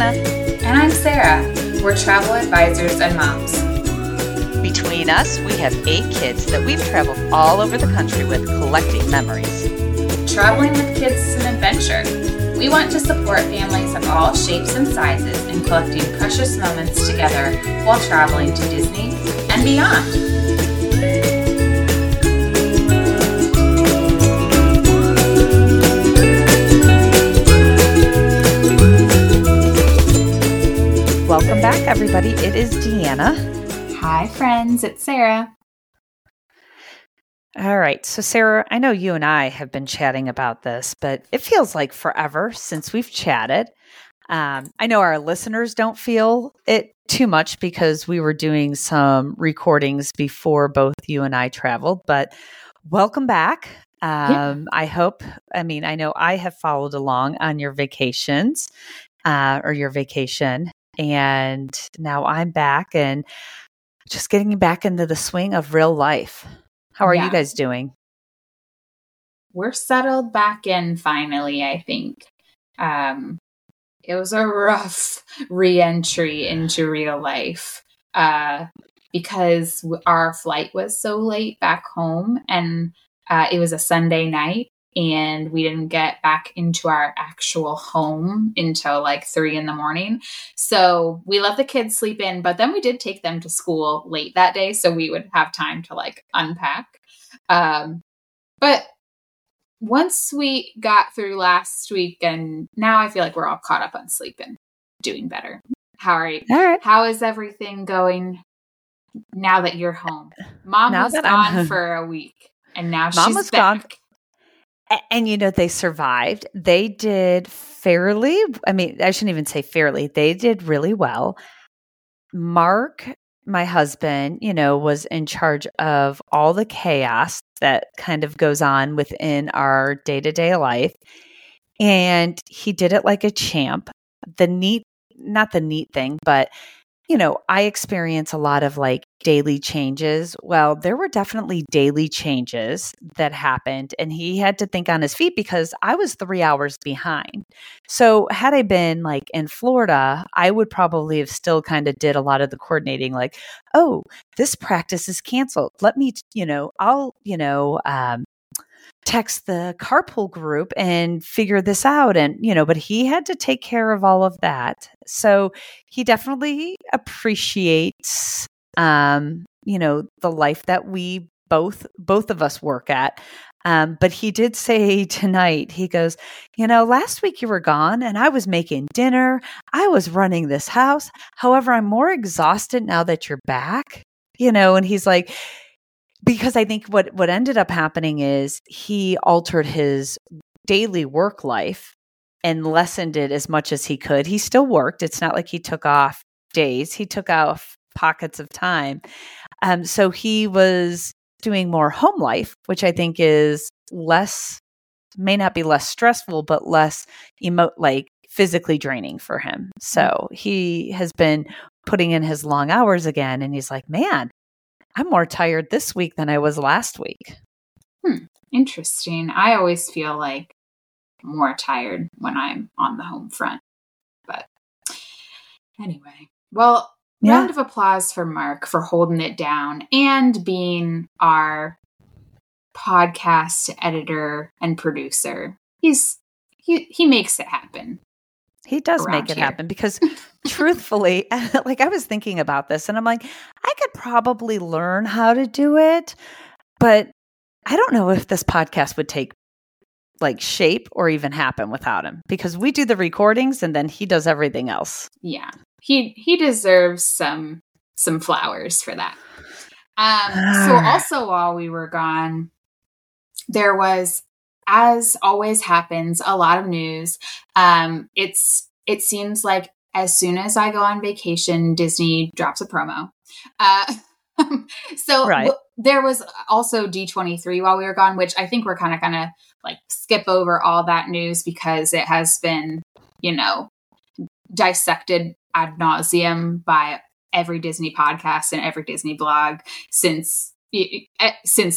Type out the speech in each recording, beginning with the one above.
Deanna. And I'm Sarah. We're travel advisors and moms. Between us, we have 8 kids that we've traveled all over the country with, collecting memories. Traveling with kids is an adventure. We want to support families of all shapes and sizes in collecting precious moments together while traveling to Disney and beyond. Welcome back, everybody. It is Deanna. Hi, friends. It's Sarah. All right. So, Sarah, I know you and I have been chatting about this, but it feels like forever since we've chatted. I know our listeners don't feel it too much because we were doing some recordings before both you and I traveled, but welcome back. I know I have followed along on your vacations or your vacation. And now I'm back and just getting back into the swing of real life. How are you guys doing? We're settled back in finally, I think. It was a rough re-entry into real life because our flight was so late back home, and it was a Sunday night. And we didn't get back into our actual home until like 3 a.m. So we let the kids sleep in, but then we did take them to school late that day. So we would have time to like unpack. But once we got through last week, and now I feel like we're all caught up on sleep and doing better. How are you? All right. How is everything going now that you're home? Mom was gone for a week, and now she's back. And, you know, they survived. They did fairly. I mean, I shouldn't even say fairly. They did really well. Mark, my husband, you know, was in charge of all the chaos that kind of goes on within our day-to-day life. And he did it like a champ. Not the neat thing, but, you know, I experience a lot of like daily changes. Well, there were definitely daily changes that happened, and he had to think on his feet because I was 3 hours behind. So had I been like in Florida, I would probably have still kind of did a lot of the coordinating, like, oh, this practice is canceled. Let me, you know, I'll, you know, text the carpool group and figure this out. And, you know, but he had to take care of all of that. So he definitely appreciates, you know, the life that we both of us work at. But he did say tonight, he goes, you know, last week you were gone and I was making dinner. I was running this house. However, I'm more exhausted now that you're back, you know, and he's like, because I think what ended up happening is he altered his daily work life and lessened it as much as he could. He still worked. It's not like he took off days. He took off pockets of time. So he was doing more home life, which I think is may not be less stressful, but less physically draining for him. So he has been putting in his long hours again. And he's like, man, I'm more tired this week than I was last week. Interesting. I always feel like more tired when I'm on the home front. But anyway, well, round of applause for Mark for holding it down and being our podcast editor and producer. He makes it happen. He does make it happen because truthfully, like I was thinking about this and I'm like, I could probably learn how to do it, but I don't know if this podcast would take like shape or even happen without him because we do the recordings and then he does everything else. Yeah. He deserves some flowers for that. So also while we were gone, there was, as always happens, a lot of news. It seems like as soon as I go on vacation, Disney drops a promo. There was also D23 while we were gone, which I think we're kind of going to like skip over all that news because it has been, you know, dissected ad nauseum by every Disney podcast and every Disney blog since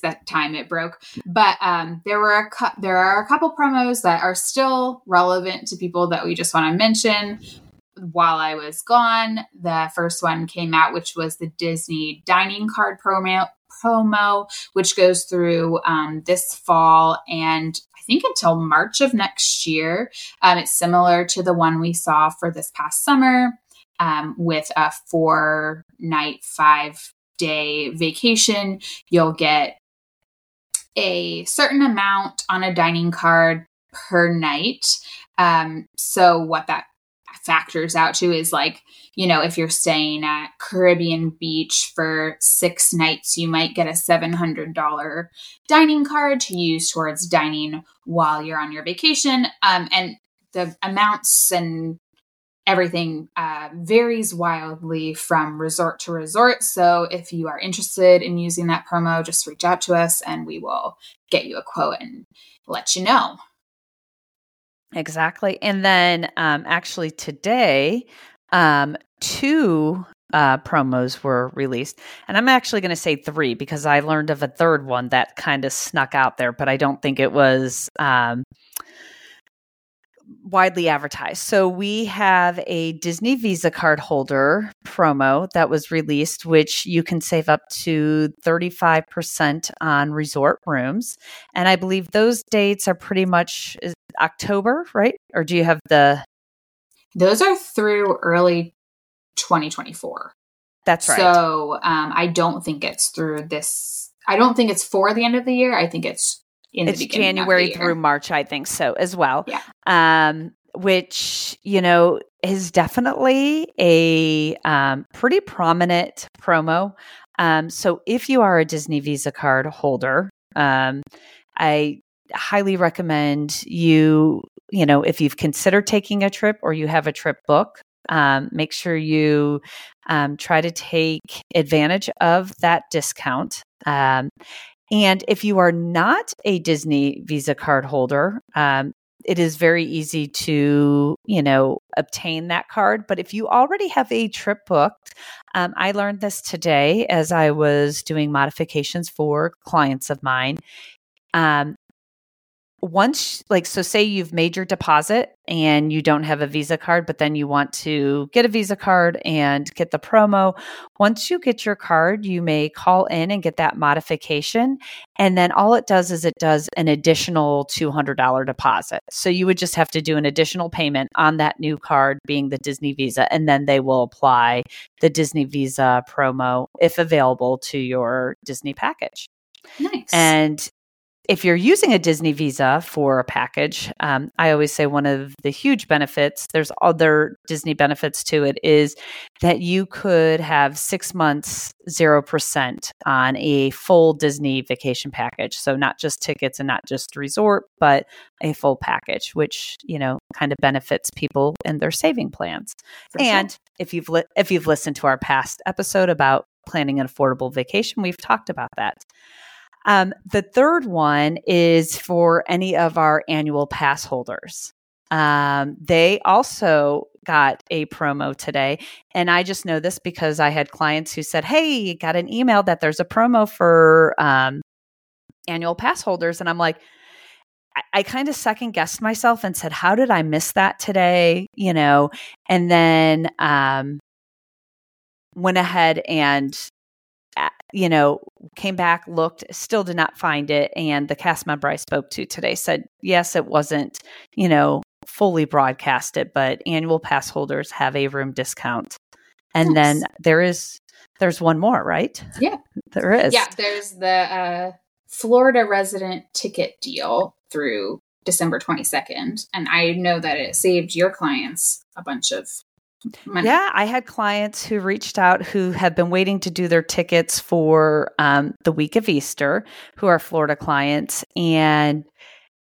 that time it broke. But there are a couple promos that are still relevant to people that we just want to mention. while I was gone, the first one came out, which was the Disney Dining Card promo, which goes through this fall and I think until March of next year. It's similar to the one we saw for this past summer with a 4-night, 5-day vacation. You'll get a certain amount on a dining card per night. So what that factors out to is like, you know, if you're staying at Caribbean Beach for 6 nights, you might get a $700 dining card to use towards dining while you're on your vacation. And the amounts and everything varies wildly from resort to resort. So if you are interested in using that promo, just reach out to us and we will get you a quote and let you know. Exactly. And then actually today, 2 promos were released. And I'm actually going to say 3 because I learned of a third one that kind of snuck out there, but I don't think it was widely advertised. So we have a Disney Visa card holder promo that was released, which you can save up to 35% on resort rooms. And I believe those dates are pretty much October, right? Or do you have those are through early 2024. That's right. So I don't think it's through this. I don't think it's for the end of the year. I think it's it's January through March, I think so as well. Yeah. Which, you know, is definitely a pretty prominent promo. So if you are a Disney Visa card holder, I highly recommend you know, if you've considered taking a trip or you have a trip book, make sure you try to take advantage of that discount. And if you are not a Disney Visa card holder, it is very easy to, you know, obtain that card. But if you already have a trip booked, I learned this today as I was doing modifications for clients of mine. Once, like, so say you've made your deposit and you don't have a Visa card, but then you want to get a Visa card and get the promo. Once you get your card, you may call in and get that modification. And then all it does is it does an additional $200 deposit. So you would just have to do an additional payment on that new card being the Disney Visa. And then they will apply the Disney Visa promo, if available, to your Disney package. Nice. And if you're using a Disney Visa for a package, I always say one of the huge benefits, there's other Disney benefits to it, is that you could have 6 months, 0% on a full Disney vacation package. So not just tickets and not just resort, but a full package, which, you know, kind of benefits people and their saving plans. For and sure. If you've listened to our past episode about planning an affordable vacation, we've talked about that. The third one is for any of our annual pass holders. They also got a promo today. And I just know this because I had clients who said, hey, got an email that there's a promo for annual pass holders. And I'm like, I kind of second guessed myself and said, how did I miss that today? You know, and then went ahead and you know, came back, looked, still did not find it. And the cast member I spoke to today said, yes, it wasn't, you know, fully broadcasted, but annual pass holders have a room discount. And Then there's one more, right? Yeah, there is. Yeah. There's the Florida resident ticket deal through December 22nd. And I know that it saved your clients a bunch of money. Yeah, I had clients who reached out who had been waiting to do their tickets for the week of Easter, who are Florida clients, and,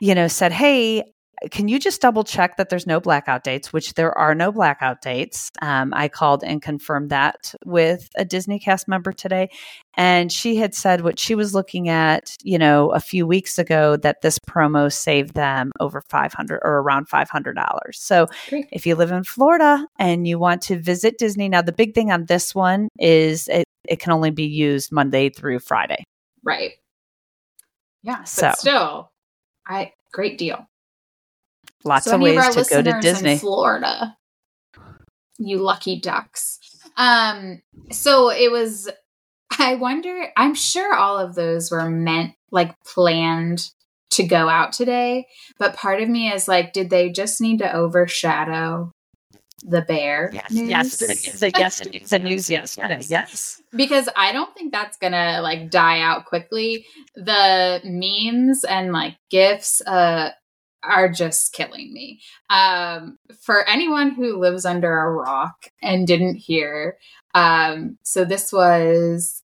you know, said, hey, can you just double check that there's no blackout dates, which there are no blackout dates. I called and confirmed that with a Disney cast member today. And she had said what she was looking at, you know, a few weeks ago, that this promo saved them over $500 or around $500. So great. If you live in Florida and you want to visit Disney, now the big thing on this one is it can only be used Monday through Friday. Right. Yeah. So but still, great deal. Lots of ways to go to Disney. In Florida, You lucky ducks. So it was, I wonder, I'm sure all of those were meant, like, planned to go out today. But part of me is like, did they just need to overshadow the bear? Yes, the news. Because I don't think that's going to, like, die out quickly. The memes and, like, GIFs, are just killing me. For anyone who lives under a rock and didn't hear, so this was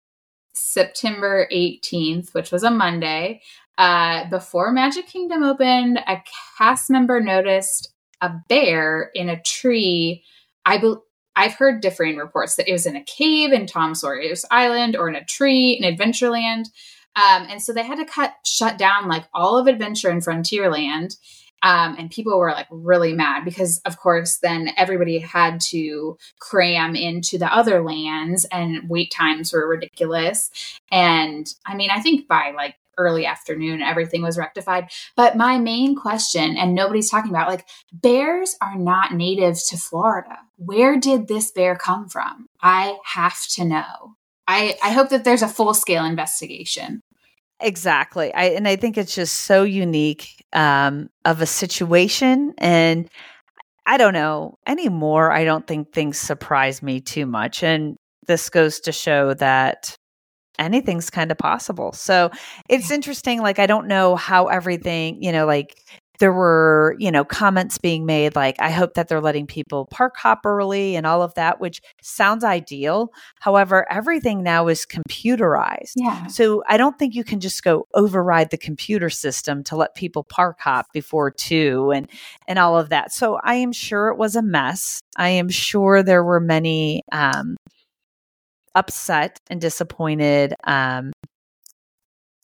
September 18th, which was a Monday. Before Magic Kingdom opened, a cast member noticed a bear in a tree. I've heard differing reports that it was in a cave in Tom Sawyer's Island or in a tree in Adventureland. And so they had to shut down, like, all of Adventure and Frontierland. And people were, like, really mad because, of course, then everybody had to cram into the other lands and wait times were ridiculous. And I mean, I think by, like, early afternoon, everything was rectified. But my main question, and nobody's talking about, like, bears are not native to Florida. Where did this bear come from? I have to know. I hope that there's a full-scale investigation. Exactly. And I think it's just so unique of a situation. And I don't know, anymore, I don't think things surprise me too much. And this goes to show that anything's kind of possible. So it's interesting. Like, I don't know how everything, you know, like, there were, you know, comments being made, like, I hope that they're letting people park hop early and all of that, which sounds ideal. However, everything now is computerized. Yeah. So I don't think you can just go override the computer system to let people park hop before 2 and all of that. So I am sure it was a mess. I am sure there were many upset and disappointed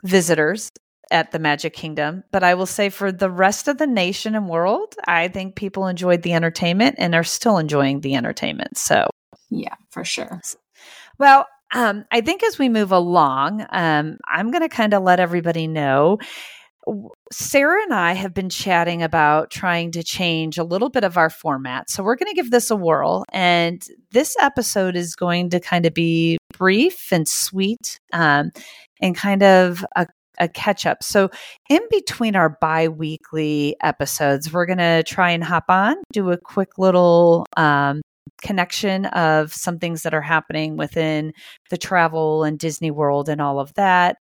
visitors at the Magic Kingdom. But I will say, for the rest of the nation and world, I think people enjoyed the entertainment and are still enjoying the entertainment. So yeah, for sure. Well, I think as we move along, I'm going to kind of let everybody know, Sarah and I have been chatting about trying to change a little bit of our format. So we're going to give this a whirl. And this episode is going to kind of be brief and sweet, and kind of a catch up. So in between our bi-weekly episodes, we're going to try and hop on, do a quick little connection of some things that are happening within the travel and Disney World and all of that,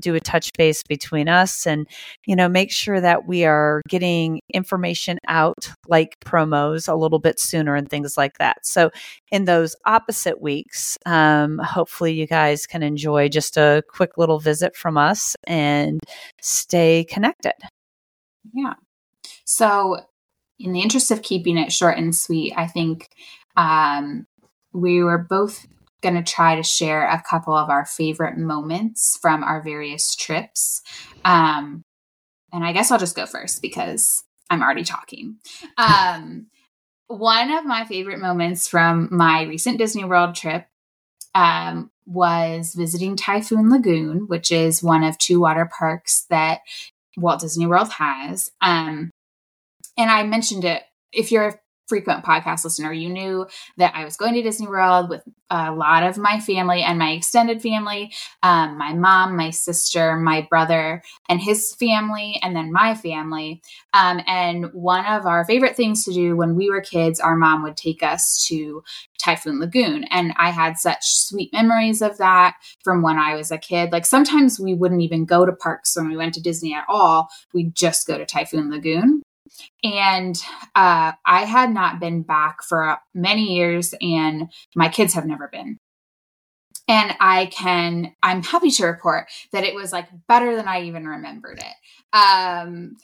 do a touch base between us and, you know, make sure that we are getting information out, like promos, a little bit sooner and things like that. So in those opposite weeks, hopefully you guys can enjoy just a quick little visit from us and stay connected. Yeah. So in the interest of keeping it short and sweet, I think we were both going to try to share a couple of our favorite moments from our various trips. And I guess I'll just go first because I'm already talking. One of my favorite moments from my recent Disney World trip was visiting Typhoon Lagoon, which is one of 2 water parks that Walt Disney World has. And I mentioned it, if you're a frequent podcast listener, you knew that I was going to Disney World with a lot of my family and my extended family, my mom, my sister, my brother and his family, and then my family. And one of our favorite things to do when we were kids, our mom would take us to Typhoon Lagoon. And I had such sweet memories of that from when I was a kid. Like, sometimes we wouldn't even go to parks when we went to Disney at all. We'd just go to Typhoon Lagoon. And I had not been back for many years, and my kids have never been. And I'm happy to report that it was, like, better than I even remembered it.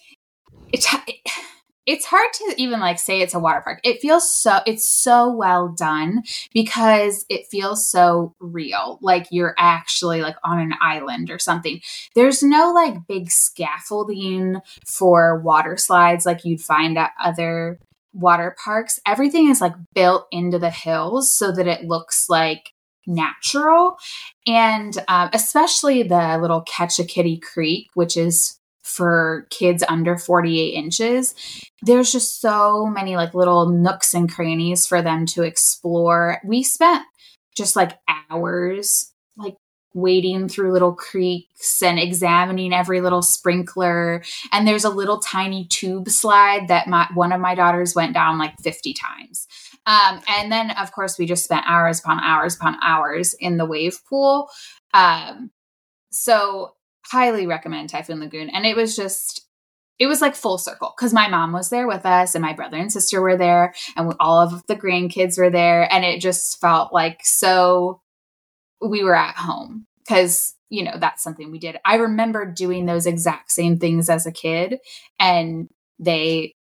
It's hard to even, like, say it's a water park. It's so well done because it feels so real. Like, you're actually, like, on an island or something. There's no, like, big scaffolding for water slides like you'd find at other water parks. Everything is, like, built into the hills so that it looks like natural. And especially the little Catch a Kitty Creek, which is for kids under 48 inches. There's just so many like little nooks and crannies for them to explore. We spent just like hours like wading through little creeks and examining every little sprinkler. And there's a little tiny tube slide that one of my daughters went down like 50 times. And then, of course, we just spent hours upon hours upon hours in the wave pool. So highly recommend Typhoon Lagoon. And it was like full circle because my mom was there with us and my brother and sister were there and all of the grandkids were there. And it just felt like so we were at home because, you know, that's something we did. I remember doing those exact same things as a kid and they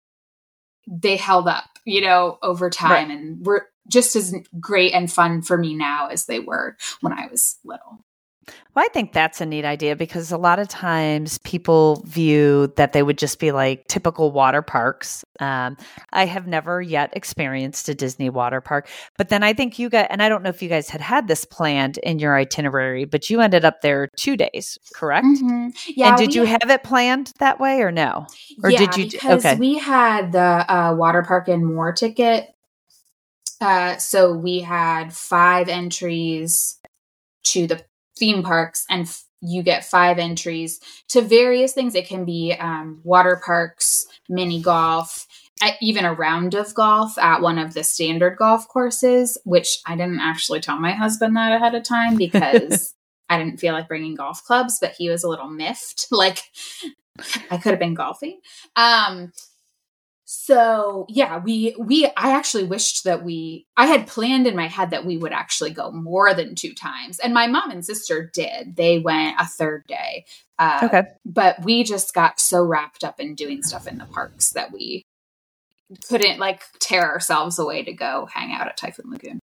held up, you know, over time, right, and were just as great and fun for me now as they were when I was little. Well, I think that's a neat idea because a lot of times people view that they would just be like typical water parks. I have never yet experienced a Disney water park, but then I think you got, and I don't know if you guys had this planned in your itinerary, but you ended up there 2 days, correct? Mm-hmm. Yeah. And did you have it planned that way or no? Or yeah, did you? Because we had the water park and more ticket. So we had 5 entries to the theme parks, and you get 5 entries to various things. It can be water parks, mini golf, even a round of golf at one of the standard golf courses, which I didn't actually tell my husband that ahead of time because I didn't feel like bringing golf clubs, but he was a little miffed. Like I could have been golfing. So yeah, I actually wished that I had planned in my head that we would actually go more than 2 times. And my mom and sister did. They went a 3rd day. Okay. But we just got so wrapped up in doing stuff in the parks that we couldn't like tear ourselves away to go hang out at Typhoon Lagoon.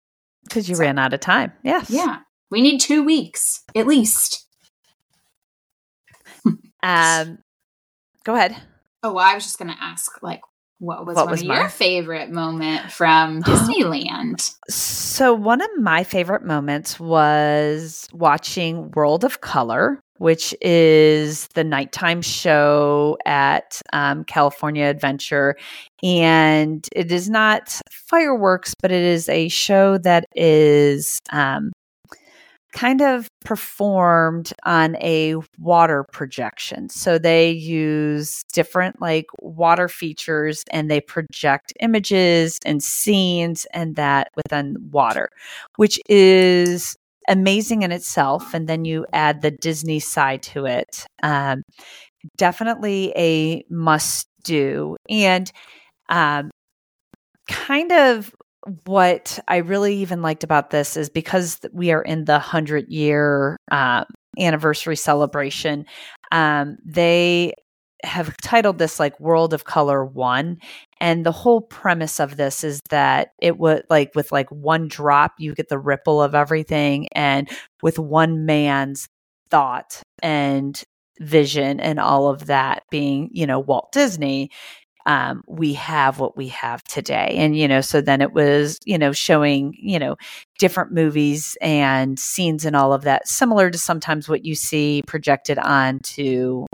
Because you ran out of time. Yes. Yeah. We need 2 weeks at least. Go ahead. Oh, well, I was just going to ask, like, What was your favorite moment from Disneyland? So one of my favorite moments was watching World of Color, which is the nighttime show at California Adventure. And it is not fireworks, but it is a show that is kind of performed on a water projection. So they use different like water features and they project images and scenes and that within water, which is amazing in itself. And then you add the Disney side to it. Definitely a must do. And kind of what I really even liked about this is because we are in the 100-year anniversary celebration, they have titled this like World of Color 1. And the whole premise of this is that it would like with like one drop, you get the ripple of everything. And with one man's thought and vision and all of that being, you know, Walt Disney, we have what we have today. And, you know, so then it was, you know, showing, you know, different movies and scenes and all of that, similar to sometimes what you see projected onto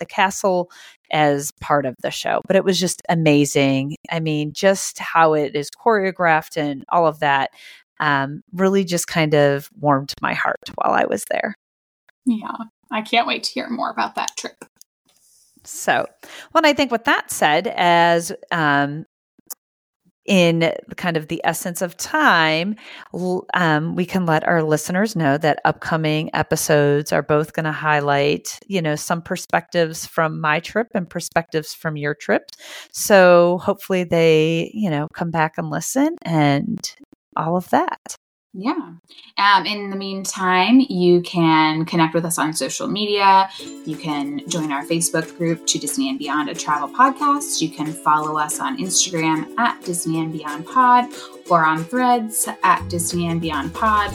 the castle as part of the show. But it was just amazing. I mean, just how it is choreographed and all of that really just kind of warmed my heart while I was there. Yeah, I can't wait to hear more about that trip. So, well, and I think with that said, as in kind of the essence of time, we can let our listeners know that upcoming episodes are both going to highlight, you know, some perspectives from my trip and perspectives from your trip. So hopefully they, you know, come back and listen and all of that. Yeah. In the meantime, you can connect with us on social media. You can join our Facebook group To Disney and Beyond, a travel podcast. You can follow us on Instagram at Disney and Beyond Pod or on Threads at Disney and Beyond Pod.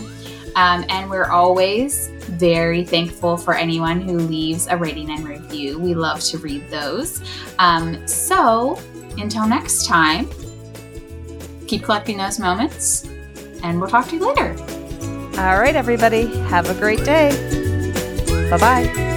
And we're always very thankful for anyone who leaves a rating and review. We love to read those. So until next time, keep collecting those moments. And we'll talk to you later. All right, everybody. Have a great day. Bye-bye.